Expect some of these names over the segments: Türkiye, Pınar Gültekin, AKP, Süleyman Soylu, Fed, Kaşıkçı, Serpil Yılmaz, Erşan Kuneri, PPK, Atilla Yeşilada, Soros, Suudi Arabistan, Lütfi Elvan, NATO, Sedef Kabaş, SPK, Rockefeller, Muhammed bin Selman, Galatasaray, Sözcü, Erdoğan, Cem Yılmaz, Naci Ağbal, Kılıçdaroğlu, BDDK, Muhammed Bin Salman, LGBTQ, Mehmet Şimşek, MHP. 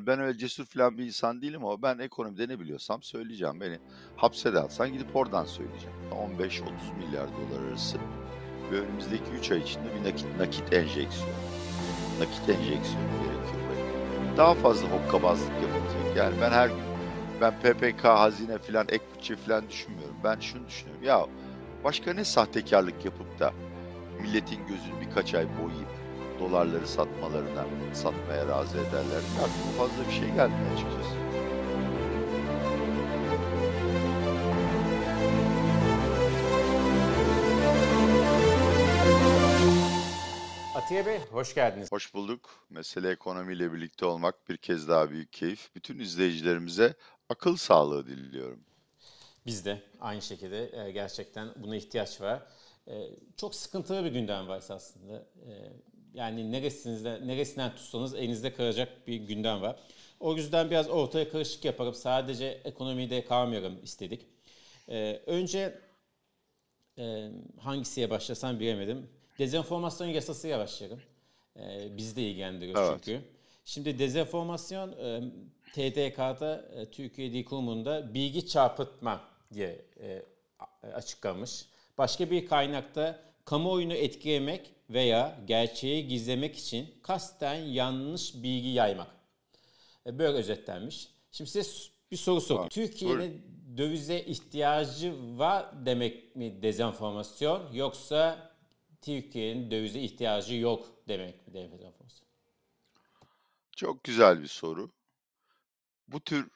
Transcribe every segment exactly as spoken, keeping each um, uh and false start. Ben öyle cesur falan bir insan değilim ama ben ekonomide ne biliyorsam söyleyeceğim. Beni hapse de atsan gidip oradan söyleyeceğim. on beş otuz milyar dolar arası ve önümüzdeki üç ay içinde bir nakit, nakit enjeksiyonu. Nakit enjeksiyonu gerekiyor. Daha fazla hokkabazlık yapılacak. Yani ben her gün ben P P K, hazine falan, ek bütçe falan düşünmüyorum. Ben şunu düşünüyorum. Ya başka ne sahtekarlık yapıp da milletin gözünü birkaç ay boyayıp dolarları satmalarına, satmaya razı ederler. Aklıma fazla bir şey gelmiyor açıkçası. Atilla Bey, hoş geldiniz. Hoş bulduk. Mesele ekonomiyle birlikte olmak bir kez daha büyük keyif. Bütün izleyicilerimize akıl sağlığı diliyorum. Biz de aynı şekilde gerçekten buna ihtiyaç var. Çok sıkıntılı bir gündem var aslında. Yani neresinizde, neresinden tutsanız elinizde kalacak bir gündem var. O yüzden biraz ortaya karışık yaparım. Sadece ekonomide kalmayalım istedik. Önce hangisiye başlasam bilemedim. Dezenformasyon yasasıyla başlayalım. Ee, bizi de ilgilendiriyor evet. Çünkü. Şimdi dezenformasyon e, T D K'da, e, Türkiye Dil Kurumu'nda bilgi çarpıtma diye e, açıklamış. Başka bir kaynakta kamuoyunu etkilemek veya gerçeği gizlemek için kasten yanlış bilgi yaymak. E, böyle özetlenmiş. Şimdi size bir soru sorayım. Türkiye'nin dövize ihtiyacı var demek mi dezenformasyon, yoksa Türkiye'nin dövize ihtiyacı yok demek mi? Çok güzel bir soru. Bu tür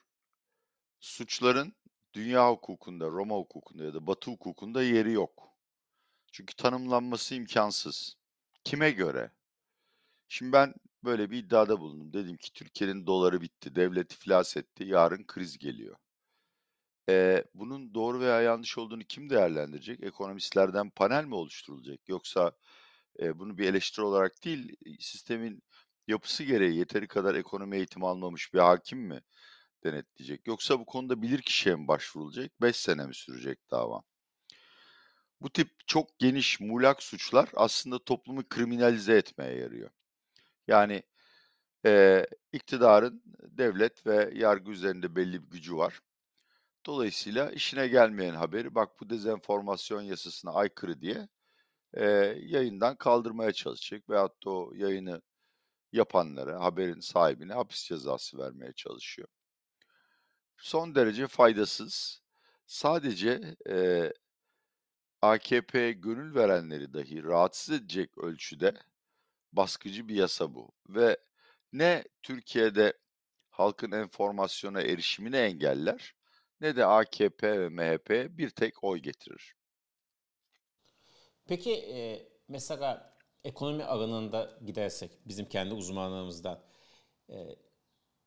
suçların dünya hukukunda, Roma hukukunda ya da Batı hukukunda yeri yok. Çünkü tanımlanması imkansız. Kime göre? Şimdi ben böyle bir iddiada bulundum. Dedim ki Türkiye'nin doları bitti, devlet iflas etti, yarın kriz geliyor. Ee, bunun doğru veya yanlış olduğunu kim değerlendirecek? Ekonomistlerden panel mi oluşturulacak? Yoksa e, bunu bir eleştiri olarak değil, sistemin yapısı gereği yeteri kadar ekonomi eğitimi almamış bir hakim mi denetleyecek? Yoksa bu konuda bilirkişiye mi başvurulacak? beş sene mi sürecek dava? Bu tip çok geniş, muğlak suçlar aslında toplumu kriminalize etmeye yarıyor. Yani e, iktidarın devlet ve yargı üzerinde belli bir gücü var. Dolayısıyla işine gelmeyen haberi, bak bu dezenformasyon yasasına aykırı diye e, yayından kaldırmaya çalışacak veyahut da o yayını yapanlara, haberin sahibine hapis cezası vermeye çalışıyor. Son derece faydasız. Sadece e, A K P'ye gönül verenleri dahi rahatsız edecek ölçüde baskıcı bir yasa bu. Ve ne Türkiye'de halkın enformasyona erişimini engeller, ne de A K P ve M H P bir tek oy getirir. Peki e, mesela ekonomi alanında gidersek bizim kendi uzmanlarımızdan e,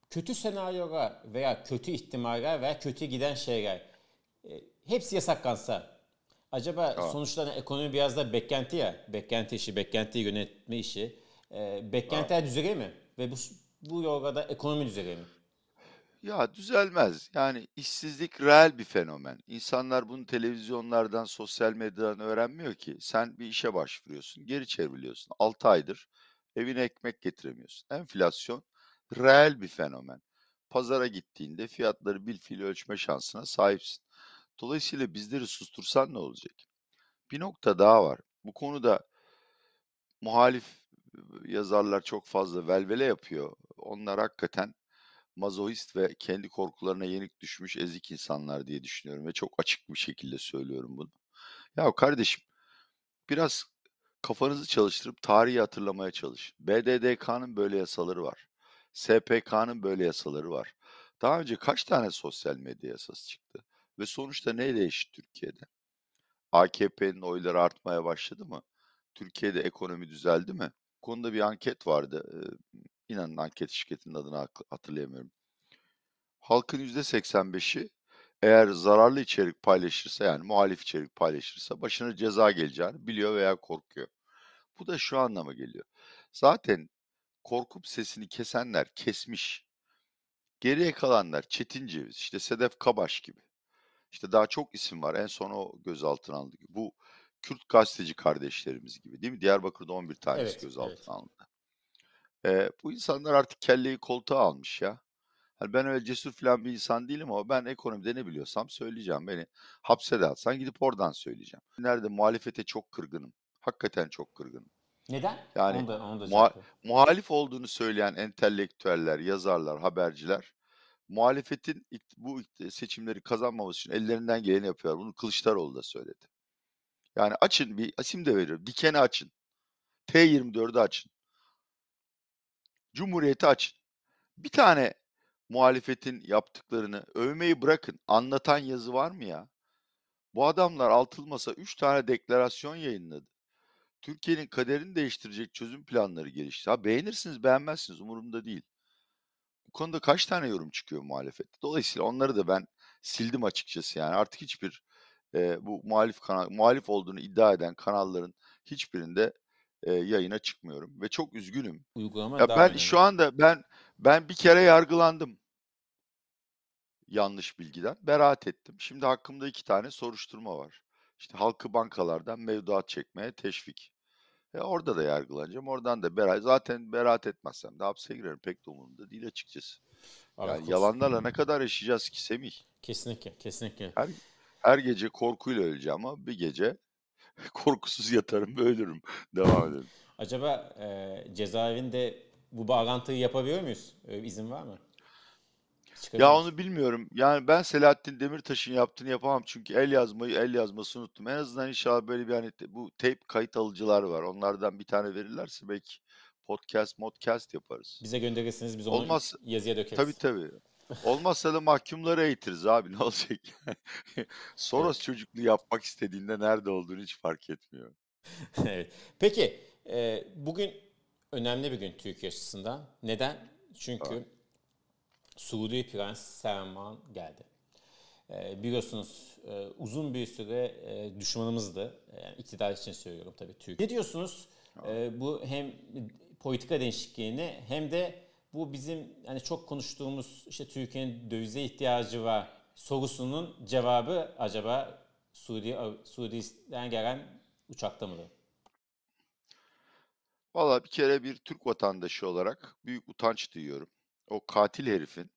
kötü senaryolar veya kötü ihtimaller veya kötü giden şeyler e, hepsi yasaklansa acaba tamam. Sonuçlarına ekonomi biraz da beklenti ya beklenti işi, beklenti yönetme işi e, beklentiler tamam. Düzelir mi? Ve bu, bu yolda da ekonomi düzelir mi? Ya düzelmez. Yani işsizlik reel bir fenomen. İnsanlar bunu televizyonlardan, sosyal medyadan öğrenmiyor ki. Sen bir işe başvuruyorsun, geri çevriliyorsun. altı aydır evine ekmek getiremiyorsun. Enflasyon reel bir fenomen. Pazara gittiğinde fiyatları bilfiil ölçme şansına sahipsin. Dolayısıyla bizleri sustursan ne olacak? Bir nokta daha var. Bu konuda muhalif yazarlar çok fazla velvele yapıyor. Onlar hakikaten mazohist ve kendi korkularına yenik düşmüş ezik insanlar diye düşünüyorum ve çok açık bir şekilde söylüyorum bunu. Ya kardeşim, biraz kafanızı çalıştırıp tarihi hatırlamaya çalışın. B D D K'nın böyle yasaları var. S P K'nın böyle yasaları var. Daha önce kaç tane sosyal medya yasası çıktı? Ve sonuçta ne değişti Türkiye'de? A K P'nin oyları artmaya başladı mı? Türkiye'de ekonomi düzeldi mi? Bu konuda bir anket vardı. İnanın anket şirketinin adını hatırlayamıyorum. Halkın yüzde seksen beşi eğer zararlı içerik paylaşırsa, yani muhalif içerik paylaşırsa başına ceza geleceğini biliyor veya korkuyor. Bu da şu anlama geliyor. Zaten korkup sesini kesenler kesmiş. Geriye kalanlar çetin ceviz, işte Sedef Kabaş gibi. İşte daha çok isim var. En son o gözaltına alındı. Bu Kürt gazeteci kardeşlerimiz gibi değil mi? Diyarbakır'da on bir tanesi evet, gözaltına evet. alındı. E, bu insanlar artık kelleyi koltuğa almış ya. Yani ben öyle cesur falan bir insan değilim ama ben ekonomide ne biliyorsam söyleyeceğim. Beni hapse de atsan gidip oradan söyleyeceğim. Nerede muhalefete çok kırgınım. Hakikaten çok kırgınım. Neden? Yani onu da, onu da muha- muhalif olduğunu söyleyen entelektüeller, yazarlar, haberciler muhalefetin bu seçimleri kazanmaması için ellerinden geleni yapıyorlar. Bunu Kılıçdaroğlu da söyledi. Yani açın bir isim de veriyorum. Dikeni açın. T yirmi dördü açın. Cumhuriyeti açın. Bir tane muhalefetin yaptıklarını övmeyi bırakın. Anlatan yazı var mı ya? Bu adamlar altılmasa üç tane deklarasyon yayınladı. Türkiye'nin kaderini değiştirecek çözüm planları gelişti. Ha, beğenirsiniz beğenmezsiniz umurumda değil. Bu konuda kaç tane yorum çıkıyor muhalefette? Dolayısıyla onları da ben sildim açıkçası yani. Artık hiçbir e, bu muhalif kanal, muhalif olduğunu iddia eden kanalların hiçbirinde e, yayına çıkmıyorum ve çok üzgünüm. Uygulama ya ben önemli. Şu anda ben ben bir kere yargılandım. Yanlış bilgiden beraat ettim. Şimdi hakkımda iki tane soruşturma var. İşte halkı bankalardan mevduat çekmeye teşvik. E orada da yargılanacağım. Oradan da beraat. Zaten beraat etmezsem de hapse girerim. Pek de umurumda değil açıkçası. Yani yalanlarla ne kadar yaşayacağız ki Semih? Kesinlikle, kesinlikle. Her, her gece korkuyla öleceğim ama bir gece korkusuz yatarım ve ölürüm. Devam edelim. Acaba e, cezaevinde bu bağlantıyı yapabiliyor muyuz? Öyle bir izin var mı? Ya onu bilmiyorum. Yani ben Selahattin Demirtaş'ın yaptığını yapamam. Çünkü el yazmayı el yazması unuttum. En azından inşallah böyle bir hani bu tape kayıt alıcılar var. Onlardan bir tane verirlerse belki podcast, modcast yaparız. Bize gönderirsiniz biz onu olmaz, yazıya dökeriz. Tabii tabii. Olmazsa da mahkumları eğitiriz abi ne olacak? Soros evet. Çocukluğu yapmak istediğinde nerede olduğunu hiç fark etmiyor. Evet. Peki e, bugün önemli bir gün Türkiye açısından. Neden? Çünkü evet. Suudi Prens Selman geldi. E, biliyorsunuz e, uzun bir süre e, düşmanımızdı. Yani iktidar için söylüyorum tabii Türkiye. Ne diyorsunuz? E, bu hem politika değişikliğini hem de bu bizim yani çok konuştuğumuz işte Türkiye'nin dövize ihtiyacı var sorusunun cevabı acaba Suudi Suudi'den gelen uçakta mıdır? Valla bir kere bir Türk vatandaşı olarak büyük utanç duyuyorum. O katil herifin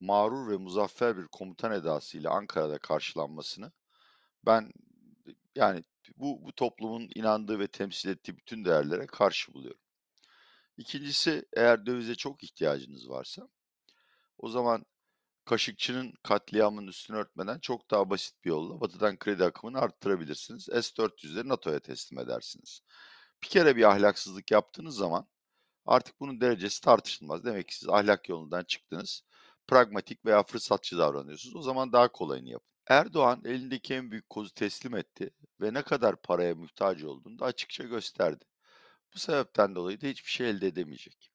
mağrur ve muzaffer bir komutan edasıyla Ankara'da karşılanmasını ben yani bu, bu toplumun inandığı ve temsil ettiği bütün değerlere karşı buluyorum. İkincisi eğer dövize çok ihtiyacınız varsa o zaman Kaşıkçı'nın katliamının üstünü örtmeden çok daha basit bir yolla batıdan kredi akımını arttırabilirsiniz. S dört yüzleri NATO'ya teslim edersiniz. Bir kere bir ahlaksızlık yaptığınız zaman artık bunun derecesi tartışılmaz. Demek ki siz ahlak yolundan çıktınız. Pragmatik veya fırsatçı davranıyorsunuz. O zaman daha kolayını yapın. Erdoğan elindeki en büyük kozu teslim etti ve ne kadar paraya muhtaç olduğunu da açıkça gösterdi. Bu sebepten dolayı da hiçbir şey elde edemeyecek.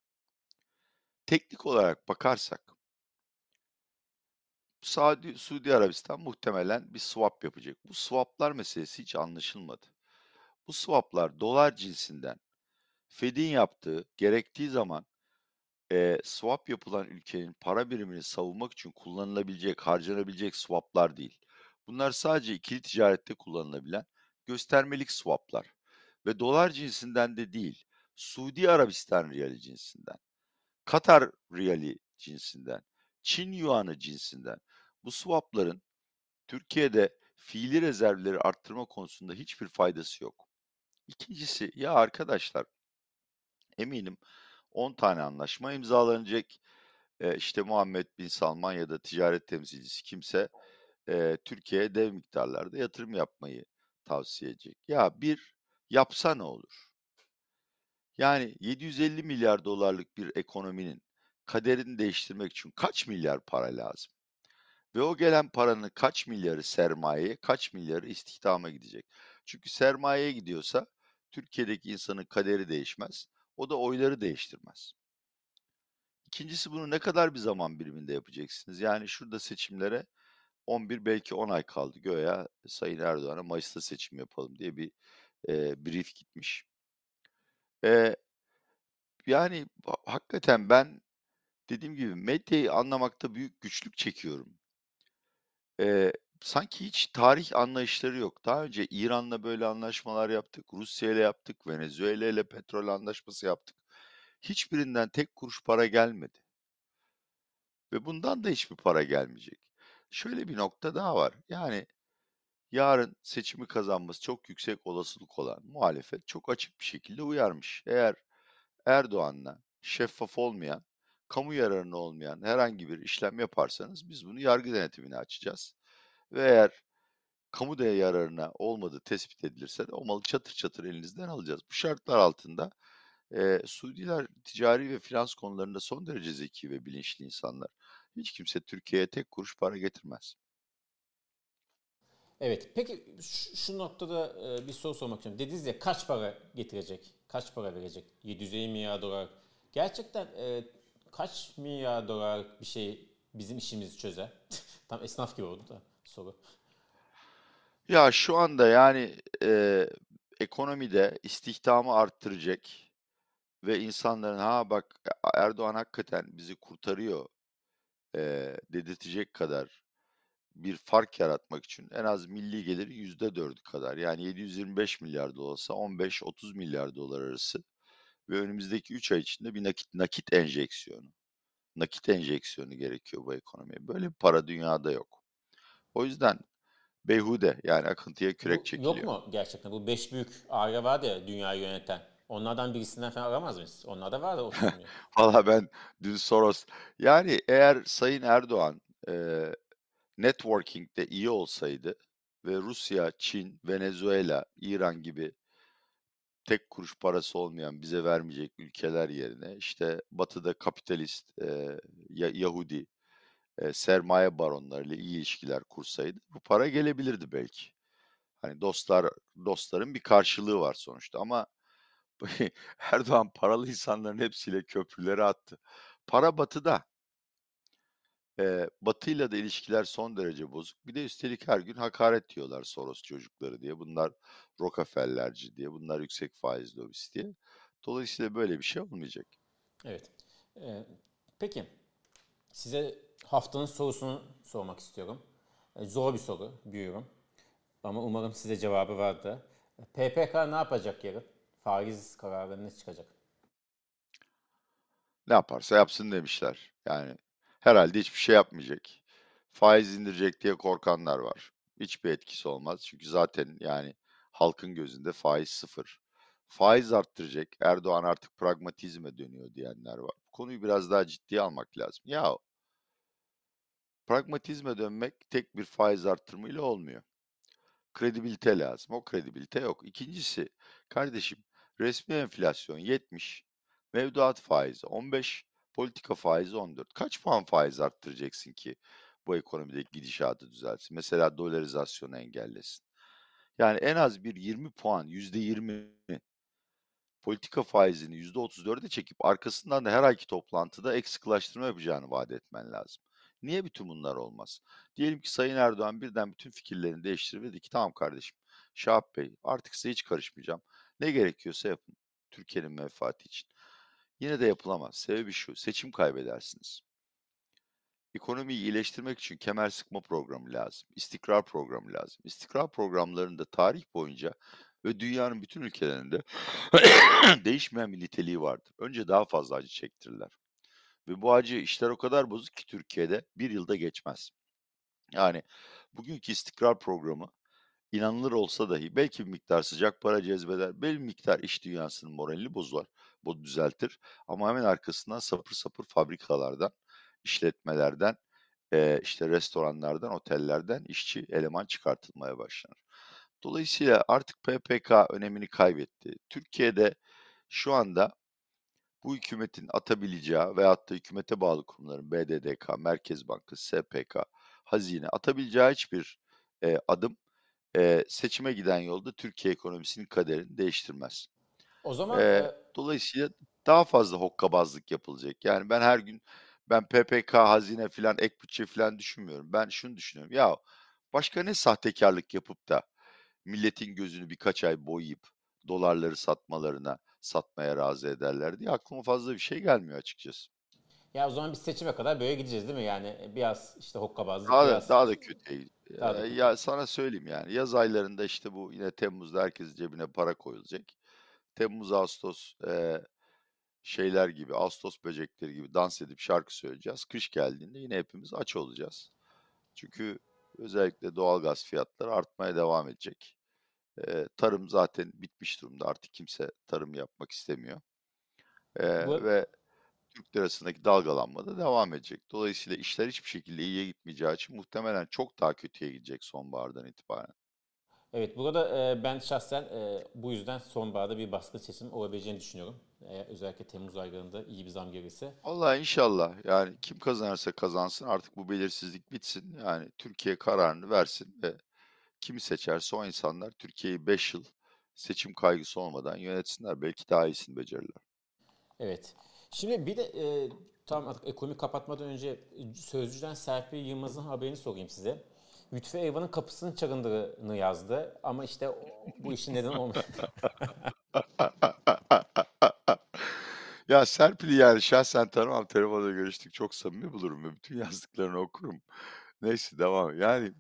Teknik olarak bakarsak, Saudi, Suudi Arabistan muhtemelen bir swap yapacak. Bu swaplar meselesi hiç anlaşılmadı. Bu swaplar dolar cinsinden, Fed'in yaptığı, gerektiği zaman e, swap yapılan ülkenin para birimini savunmak için kullanılabilecek, harcanabilecek swaplar değil. Bunlar sadece ikili ticarette kullanılabilen göstermelik swaplar ve dolar cinsinden de değil, Suudi Arabistan riyali cinsinden, Katar riyali cinsinden, Çin yuanı cinsinden bu swapların Türkiye'de fiili rezervleri arttırma konusunda hiçbir faydası yok. İkincisi ya arkadaşlar, eminim on tane anlaşma imzalanacak. E, işte Muhammed Bin Salman ya da ticaret temsilcisi kimse e, Türkiye'ye dev miktarlarda yatırım yapmayı tavsiye edecek. Ya bir yapsa ne olur? Yani yedi yüz elli milyar dolarlık bir ekonominin kaderini değiştirmek için kaç milyar para lazım? Ve o gelen paranın kaç milyarı sermayeye, kaç milyarı istihdama gidecek? Çünkü sermayeye gidiyorsa Türkiye'deki insanın kaderi değişmez. O da oyları değiştirmez. İkincisi bunu ne kadar bir zaman biriminde yapacaksınız? Yani şurada seçimlere on bir belki on ay kaldı. Göya Sayın Erdoğan'a Mayıs'ta seçim yapalım diye bir e, brief gitmiş. E, yani hakikaten ben dediğim gibi medyayı anlamakta büyük güçlük çekiyorum. E, sanki hiç tarih anlayışları yok. Daha önce İran'la böyle anlaşmalar yaptık, Rusya'yla yaptık, Venezuela'yla petrol anlaşması yaptık. hiçbirinden tek kuruş para gelmedi. Ve bundan da hiçbir para gelmeyecek. Şöyle bir nokta daha var. Yani yarın seçimi kazanması çok yüksek olasılık olan muhalefet çok açık bir şekilde uyarmış. Eğer Erdoğan'la şeffaf olmayan, kamu yararına olmayan herhangi bir işlem yaparsanız biz bunu yargı denetimine açacağız. Ve eğer kamu değer yararına olmadığı tespit edilirse de o malı çatır çatır elinizden alacağız. Bu şartlar altında e, Suudiler ticari ve finans konularında son derece zeki ve bilinçli insanlar. Hiç kimse Türkiye'ye tek kuruş para getirmez. Evet, peki şu noktada bir soru sormak istiyorum. Dediniz ya kaç para getirecek, kaç para verecek? yedi yüz elli milyar dolar. Gerçekten e, kaç milyar dolar bir şey bizim işimizi çözer? Tam esnaf gibi oldu da soru. Ya şu anda yani e, ekonomide istihdamı arttıracak ve insanların ha bak Erdoğan hakikaten bizi kurtarıyor e, dedirtecek kadar bir fark yaratmak için en az milli geliri yüzde dördü kadar, yani yedi yüz yirmi beş milyar dolar olsa on beş otuz milyar dolar arası ve önümüzdeki üç ay içinde bir nakit nakit enjeksiyonu nakit enjeksiyonu gerekiyor bu ekonomiye. Böyle bir para dünyada yok. O yüzden beyhude, yani akıntıya kürek bu, çekiliyor. Yok mu gerçekten? Bu beş büyük aile var ya dünyayı yöneten. Onlardan birisinden falan aramaz mıyız? Onlar da var da. Valla ben dün Soros. Yani eğer Sayın Erdoğan e, networking'de iyi olsaydı ve Rusya, Çin, Venezuela, İran gibi tek kuruş parası olmayan, bize vermeyecek ülkeler yerine işte Batı'da kapitalist, e, Yahudi, E, sermaye baronlarıyla iyi ilişkiler kursaydı bu para gelebilirdi belki. Hani dostlar dostların bir karşılığı var sonuçta, ama Erdoğan paralı insanların hepsiyle köprüleri attı. Para batıda. E, batıyla da ilişkiler son derece bozuk. Bir de üstelik her gün hakaret diyorlar Soros çocukları diye. Bunlar Rockefellerci diye. Bunlar yüksek faiz lobisi diye. Dolayısıyla böyle bir şey olmayacak. Evet. E, peki size haftanın sorusunu sormak istiyorum. Zor bir soru biliyorum. Ama umarım size cevabı vardı. P P K ne yapacak yarın? Faiz kararı ne çıkacak? Ne yaparsa yapsın demişler. Yani herhalde hiçbir şey yapmayacak. Faiz indirecek diye korkanlar var. Hiçbir etkisi olmaz. Çünkü zaten yani halkın gözünde faiz sıfır. Faiz arttıracak. Erdoğan artık pragmatizme dönüyor diyenler var. Bu konuyu biraz daha ciddiye almak lazım. Yahu pragmatizme dönmek tek bir faiz artırımıyla olmuyor. Kredibilite lazım. O kredibilite yok. İkincisi, kardeşim resmi enflasyon yetmiş, mevduat faizi on beş, politika faizi on dört. Kaç puan faiz arttıracaksın ki bu ekonomideki gidişatı düzelsin? Mesela dolarizasyonu engellesin. Yani en az bir yirmi puan, yüzde yirmi politika faizini yüzde otuz dörde çekip arkasından da her ayki toplantıda eksiklaştırma yapacağını vaat etmen lazım. Niye bütün bunlar olmaz? Diyelim ki Sayın Erdoğan birden bütün fikirlerini değiştirip dedi ki tamam kardeşim Şahap Bey artık size hiç karışmayacağım. Ne gerekiyorsa yapın Türkiye'nin menfaati için. Yine de yapılamaz. Sebebi şu: seçim kaybedersiniz. Ekonomiyi iyileştirmek için kemer sıkma programı lazım. İstikrar programı lazım. İstikrar programlarında tarih boyunca ve dünyanın bütün ülkelerinde değişmeyen bir niteliği vardır. Önce daha fazla acı çektirirler. Ve bu acı, işler o kadar bozuk ki Türkiye'de bir yılda geçmez. Yani bugünkü istikrar programı inanılır olsa dahi belki bir miktar sıcak para cezbeder, belki bir miktar iş dünyasının moralini bozar, bu düzeltir. Ama hemen arkasından sapır sapır fabrikalardan, işletmelerden, işte restoranlardan, otellerden işçi, eleman çıkartılmaya başlanır. Dolayısıyla artık P P K önemini kaybetti. Türkiye'de şu anda bu hükümetin atabileceği veyahut da hükümete bağlı kurumların B D D K, Merkez Bankası, S P K, Hazine atabileceği hiçbir e, adım e, seçime giden yolda Türkiye ekonomisinin kaderini değiştirmez. O zaman e, e... dolayısıyla daha fazla hokkabazlık yapılacak. Yani ben her gün ben P P K, hazine filan, ek bütçe filan düşünmüyorum. Ben şunu düşünüyorum. Ya başka ne sahtekarlık yapıp da milletin gözünü birkaç ay boyayıp dolarları satmalarına, satmaya razı ederler diye aklıma fazla bir şey gelmiyor açıkçası. Ya o zaman biz seçime kadar böyle gideceğiz değil mi? Yani biraz işte hokkabazlık. Daha, biraz... daha da kötü. Daha ya, da kötü. Ya sana söyleyeyim yani. Yaz aylarında işte bu yine Temmuz'da herkesin cebine para koyulacak. Temmuz, Ağustos e, şeyler gibi, Ağustos böcekleri gibi dans edip şarkı söyleyeceğiz. Kış geldiğinde yine hepimiz aç olacağız. Çünkü özellikle doğalgaz fiyatları artmaya devam edecek. Ee, tarım zaten bitmiş durumda. Artık kimse tarım yapmak istemiyor. Ee, Bu... Ve Türk lirasındaki dalgalanma da devam edecek. Dolayısıyla işler hiçbir şekilde iyiye gitmeyeceği için muhtemelen çok daha kötüye gidecek sonbahardan itibaren. Evet, burada e, ben şahsen e, bu yüzden sonbaharda bir baskı seçim olabileceğini düşünüyorum. E, özellikle Temmuz aylarında iyi bir zam gelirse. Vallahi inşallah. Yani kim kazanırsa kazansın, artık bu belirsizlik bitsin. Yani Türkiye kararını versin ve kimi seçerse o insanlar Türkiye'yi beş yıl seçim kaygısı olmadan yönetsinler. Belki daha iyisini becerirler. Evet. Şimdi bir de e, tam artık ekonomi kapatmadan önce Sözcü'den Serpil Yılmaz'ın haberini sorayım size. Lütfi Elvan'ın kapısının çalındığını yazdı ama işte bu işin neden olmadı. Ya Serpil'i yani şahsen tanımam. Telefonda görüştük. Çok samimi bulurum ve bütün yazdıklarını okurum. Neyse devam. Yani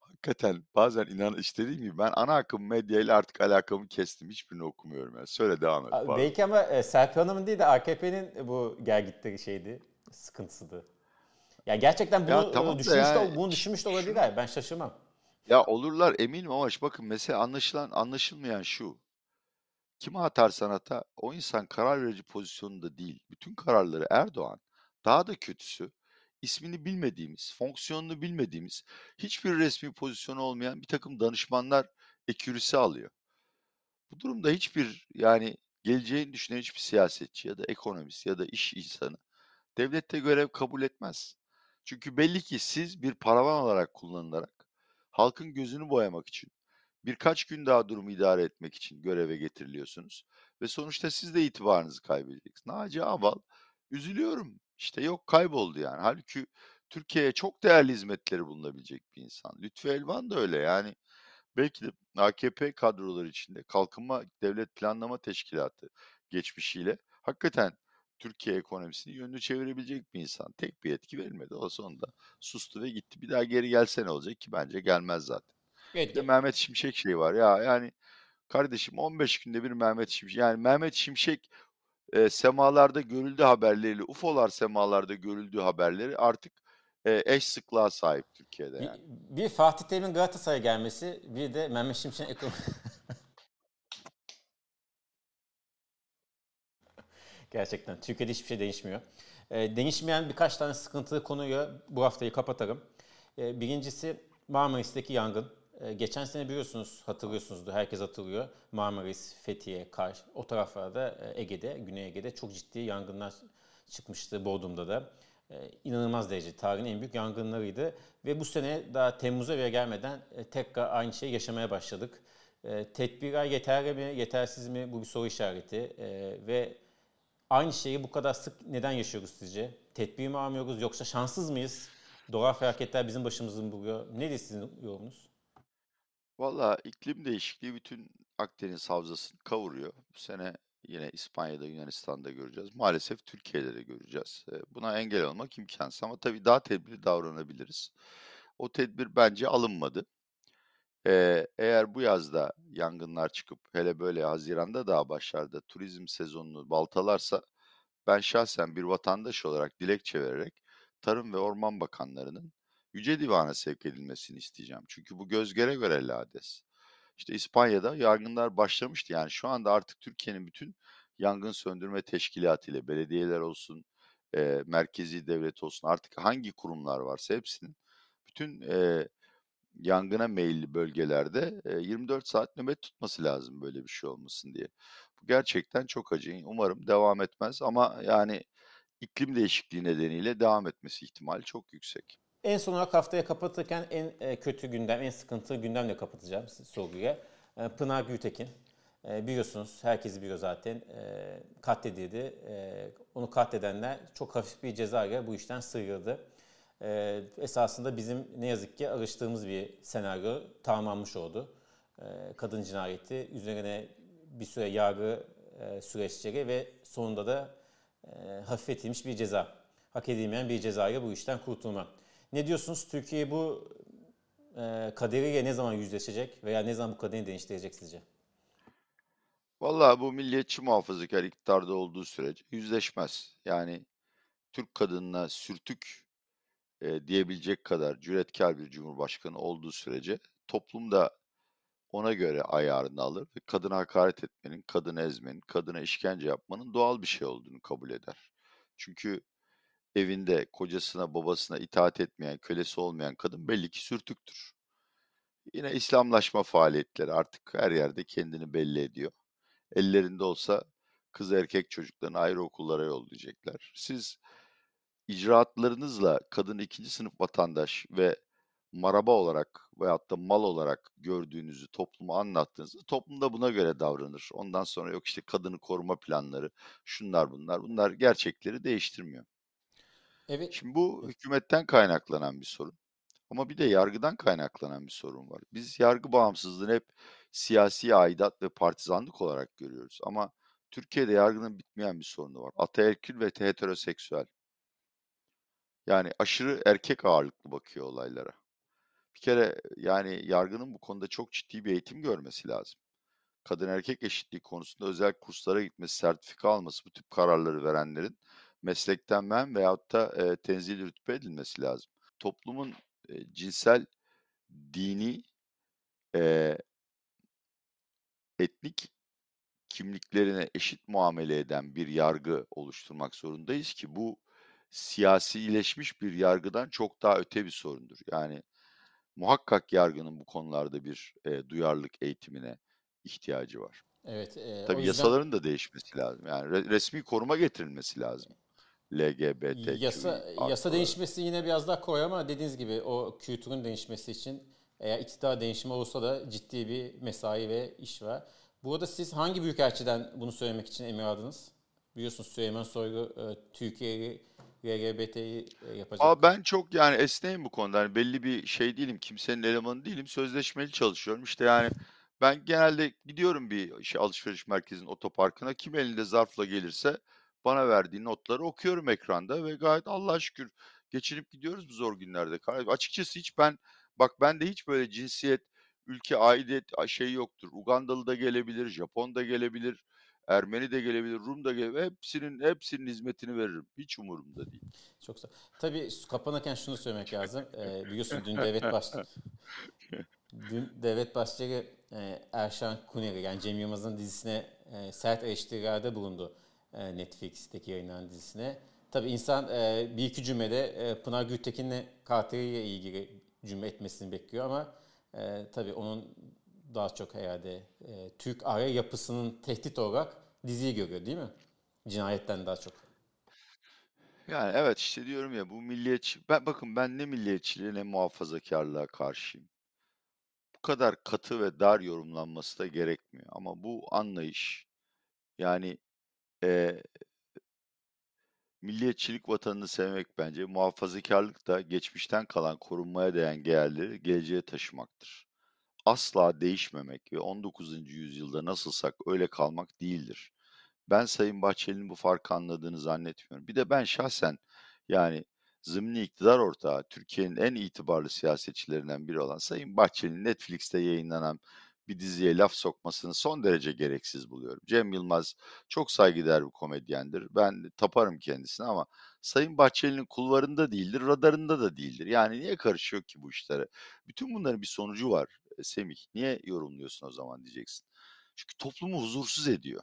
hakikaten bazen inan istediğim gibi ben ana akım medyayla artık alakamı kestim. Hiçbirini okumuyorum. Yani. Söyle devam et. Abi, belki ama e, Serpil Hanım'ın değil de A K P'nin bu gelgitleri şeydi, sıkıntısıydı. Ya gerçekten bunu ya, tamam düşünmüş yani, de bunu düşünmüş de olabilir galiba. Ben şaşırmam. Ya olurlar eminim ama bakın mesela anlaşılan anlaşılmayan şu. Kime atar sanata? O insan karar verici pozisyonunda değil. Bütün kararları Erdoğan. Daha da kötüsü ismini bilmediğimiz, fonksiyonunu bilmediğimiz, hiçbir resmi pozisyonu olmayan bir takım danışmanlar ekürisi alıyor. Bu durumda hiçbir yani geleceğini düşünen hiçbir siyasetçi ya da ekonomist ya da iş insanı devlette görev kabul etmez. Çünkü belli ki siz bir paravan olarak kullanılarak halkın gözünü boyamak için birkaç gün daha durumu idare etmek için göreve getiriliyorsunuz. Ve sonuçta siz de itibarınızı kaybedeceksiniz. Naci Ağbal üzülüyorum işte yok kayboldu yani. Halbuki Türkiye'ye çok değerli hizmetleri bulunabilecek bir insan. Lütfi Elvan da öyle yani. Belki de A K P kadroları içinde Kalkınma Devlet Planlama Teşkilatı geçmişiyle hakikaten Türkiye ekonomisini yönünü çevirebilecek bir insan. Tek bir etki verilmedi. O sonunda sustu ve gitti. Bir daha geri gelse ne olacak ki? Bence gelmez zaten. Evet. Bir de Mehmet Şimşek şeyi var. Ya yani kardeşim on beş günde bir Mehmet Şimşek. Yani Mehmet Şimşek e, semalarda görüldü haberleriyle, U F O'lar semalarda görüldü haberleri artık e, eş sıklığa sahip Türkiye'de. Yani. Bir, bir Fatih Terim'in Galatasaray'a gelmesi, bir de Mehmet Şimşek'in ekonomisi. Gerçekten. Türkiye'de hiçbir şey değişmiyor. E, değişmeyen birkaç tane sıkıntılı konuyu bu haftayı kapatalım. E, birincisi Marmaris'teki yangın. E, geçen sene biliyorsunuz, hatırlıyorsunuzdur, herkes hatırlıyor. Marmaris, Fethiye, Kars, o taraflarda Ege'de, Güney Ege'de çok ciddi yangınlar çıkmıştı Bodrum'da da. E, inanılmaz derece tarihin en büyük yangınlarıydı. Ve bu sene daha Temmuz'a bile gelmeden e, tekrar aynı şeyi yaşamaya başladık. E, tedbirler yeterli mi, yetersiz mi? Bu bir soru işareti. E, ve aynı şeyi bu kadar sık neden yaşıyoruz sizce? Tedbir mi almıyoruz yoksa şanssız mıyız? Doğa felaketler bizim başımızı mı buluyor? Nedir sizin yorumunuz? Valla iklim değişikliği bütün Akdeniz havzasını kavuruyor. Bu sene yine İspanya'da, Yunanistan'da göreceğiz. Maalesef Türkiye'de de göreceğiz. Buna engel olmak imkansız ama tabii daha tedbirli davranabiliriz. O tedbir bence alınmadı. Ee, eğer bu yazda yangınlar çıkıp hele böyle Haziran'da daha başlarda turizm sezonunu baltalarsa ben şahsen bir vatandaş olarak dilekçe vererek Tarım ve Orman Bakanları'nın Yüce Divan'a sevk edilmesini isteyeceğim. Çünkü bu gözgöre göre lades. İşte İspanya'da yangınlar başlamıştı. Yani şu anda artık Türkiye'nin bütün yangın söndürme teşkilatı ile belediyeler olsun, e, merkezi devlet olsun artık hangi kurumlar varsa hepsinin bütün... E, yangına meyilli bölgelerde yirmi dört saat nöbet tutması lazım böyle bir şey olmasın diye. Bu gerçekten çok acı. Umarım devam etmez ama yani iklim değişikliği nedeniyle devam etmesi ihtimali çok yüksek. En son olarak haftaya kapatırken en kötü gündem, en sıkıntılı gündemle kapatacağım soruya. Pınar Gültekin. Biliyorsunuz, herkes biliyor zaten, katledildi. Onu katledenler çok hafif bir cezayla bu işten sıyrıldı. Ee, esasında bizim ne yazık ki alıştığımız bir senaryo tamamlanmış oldu. Ee, kadın cinayeti üzerine bir süre yargı e, süreçleri ve sonunda da e, hafifletilmiş bir ceza. Hak edilmeyen bir cezayla bu işten kurtulma. Ne diyorsunuz? Türkiye bu e, kaderiyle ne zaman yüzleşecek veya ne zaman bu kaderini değiştirecek sizce? Vallahi bu milliyetçi muhafazakar iktidarda olduğu sürece yüzleşmez. Yani Türk kadınına sürtük e, diyebilecek kadar cüretkar bir cumhurbaşkanı olduğu sürece toplum da ona göre ayarını alır ve kadına hakaret etmenin, kadını ezmenin, kadına işkence yapmanın doğal bir şey olduğunu kabul eder. Çünkü evinde kocasına, babasına itaat etmeyen, kölesi olmayan kadın belli ki sürtüktür. Yine İslamlaşma faaliyetleri artık her yerde kendini belli ediyor. Ellerinde olsa kız erkek çocuklarını ayrı okullara yollayacaklar. Siz icraatlarınızla kadın ikinci sınıf vatandaş ve maraba olarak veyahut da mal olarak gördüğünüzü topluma anlattığınızda toplum da buna göre davranır. Ondan sonra yok işte kadını koruma planları, şunlar bunlar, bunlar gerçekleri değiştirmiyor. Evet. Şimdi bu hükümetten kaynaklanan bir sorun. Ama bir de yargıdan kaynaklanan bir sorun var. Biz yargı bağımsızlığını hep siyasi aidat ve partizanlık olarak görüyoruz. Ama Türkiye'de yargının bitmeyen bir sorunu var. Ataerkil ve heteroseksüel. Yani aşırı erkek ağırlıklı bakıyor olaylara. Bir kere yani yargının bu konuda çok ciddi bir eğitim görmesi lazım. Kadın erkek eşitliği konusunda özel kurslara gitmesi, sertifika alması, bu tip kararları verenlerin meslekten men veyahut da e, tenzil rütbe edilmesi lazım. Toplumun e, cinsel, dini, e, etnik kimliklerine eşit muamele eden bir yargı oluşturmak zorundayız ki bu siyasileşmiş bir yargıdan çok daha öte bir sorundur. Yani muhakkak yargının bu konularda bir e, duyarlılık eğitimine ihtiyacı var. Evet, e, tabii o yüzden yasaların da değişmesi lazım. Yani re, resmi koruma getirilmesi lazım. L G B T Q yasa, yasa değişmesi yine biraz daha kolay ama dediğiniz gibi o kültürün değişmesi için eğer iktidar değişimi olursa da ciddi bir mesai ve iş var. Burada siz hangi büyükelçiden bunu söylemek için emir aldınız? Biliyorsunuz Süleyman Soylu e, Türkiye'yi L G B T'yi yapacak. Aa, ben çok yani esneyim bu konuda. Yani belli bir şey değilim. Kimsenin elemanı değilim. Sözleşmeli çalışıyorum. İşte yani ben genelde gidiyorum bir şey, alışveriş merkezinin otoparkına. Kim elinde zarfla gelirse bana verdiği notları okuyorum ekranda ve gayet Allah'a şükür geçinip gidiyoruz bu zor günlerde. Açıkçası hiç ben bak bende hiç böyle cinsiyet, ülke, aidiyet şey yoktur. Ugandalı da gelebilir, Japon da gelebilir. Ermeni de gelebilir, Rum da gelebilir. Hepsinin hepsinin hizmetini veririm. Hiç umurumda değil. Çok sağ. Tabii kapanırken şunu söylemek lazım. E, biliyorsun dün devlet başkanı dün devlet başkanı e, Erşan Kuneri, yani Cem Yılmaz'ın dizisine e, sert eleştirilerde bulundu. E, Netflix'teki yayınlanan dizisine. Tabii insan e, bir iki cümlede e, Pınar Gültekin'le katiliyle ilgili cümle etmesini bekliyor ama e, tabii onun daha çok herhalde e, Türk aile yapısının tehdit olarak diziyi görüyor değil mi? Cinayetten daha çok. Yani evet işte diyorum ya bu milliyetçi... Ben, bakın ben ne milliyetçiliğe ne muhafazakarlığa karşıyım. Bu kadar katı ve dar yorumlanması da gerekmiyor. Ama bu anlayış yani e, milliyetçilik vatanını sevmek bence muhafazakarlık da geçmişten kalan korunmaya değen değerleri geleceğe taşımaktır. Asla değişmemek ve on dokuzuncu yüzyılda nasılsak öyle kalmak değildir. Ben Sayın Bahçeli'nin bu farkı anladığını zannetmiyorum. Bir de ben şahsen yani zımni iktidar ortağı, Türkiye'nin en itibarlı siyasetçilerinden biri olan Sayın Bahçeli'nin Netflix'te yayınlanan bir diziye laf sokmasını son derece gereksiz buluyorum. Cem Yılmaz çok saygıdeğer bir komedyendir. Ben taparım kendisini ama Sayın Bahçeli'nin kulvarında değildir, radarında da değildir. Yani niye karışıyor ki bu işlere? Bütün bunların bir sonucu var. Semih, niye yorumluyorsun o zaman diyeceksin. Çünkü toplumu huzursuz ediyor.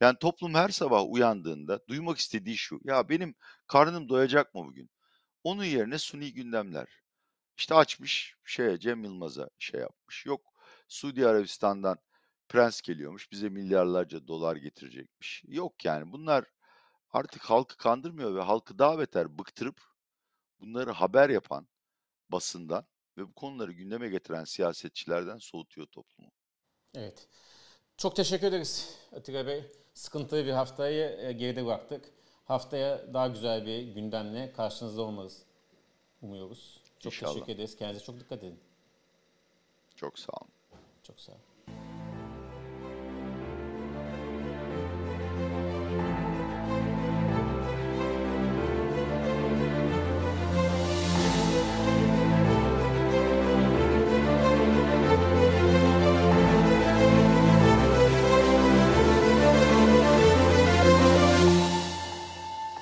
Yani toplum her sabah uyandığında duymak istediği şu. Ya benim karnım doyacak mı bugün? Onun yerine suni gündemler. İşte açmış şeye, Cem Yılmaz'a şey yapmış. Yok Suudi Arabistan'dan prens geliyormuş. Bize milyarlarca dolar getirecekmiş. Yok yani bunlar artık halkı kandırmıyor ve halkı daha beter bıktırıp bunları haber yapan basından ve bu konuları gündeme getiren siyasetçilerden soğutuyor toplumu. Evet. Çok teşekkür ederiz Atilla Bey. Sıkıntılı bir haftayı geride bıraktık. Haftaya daha güzel bir gündemle karşınızda olmalıyız. Umuyoruz. Çok İnşallah. Teşekkür ederiz. Kendinize çok dikkat edin. Çok sağ olun. Çok sağ olun.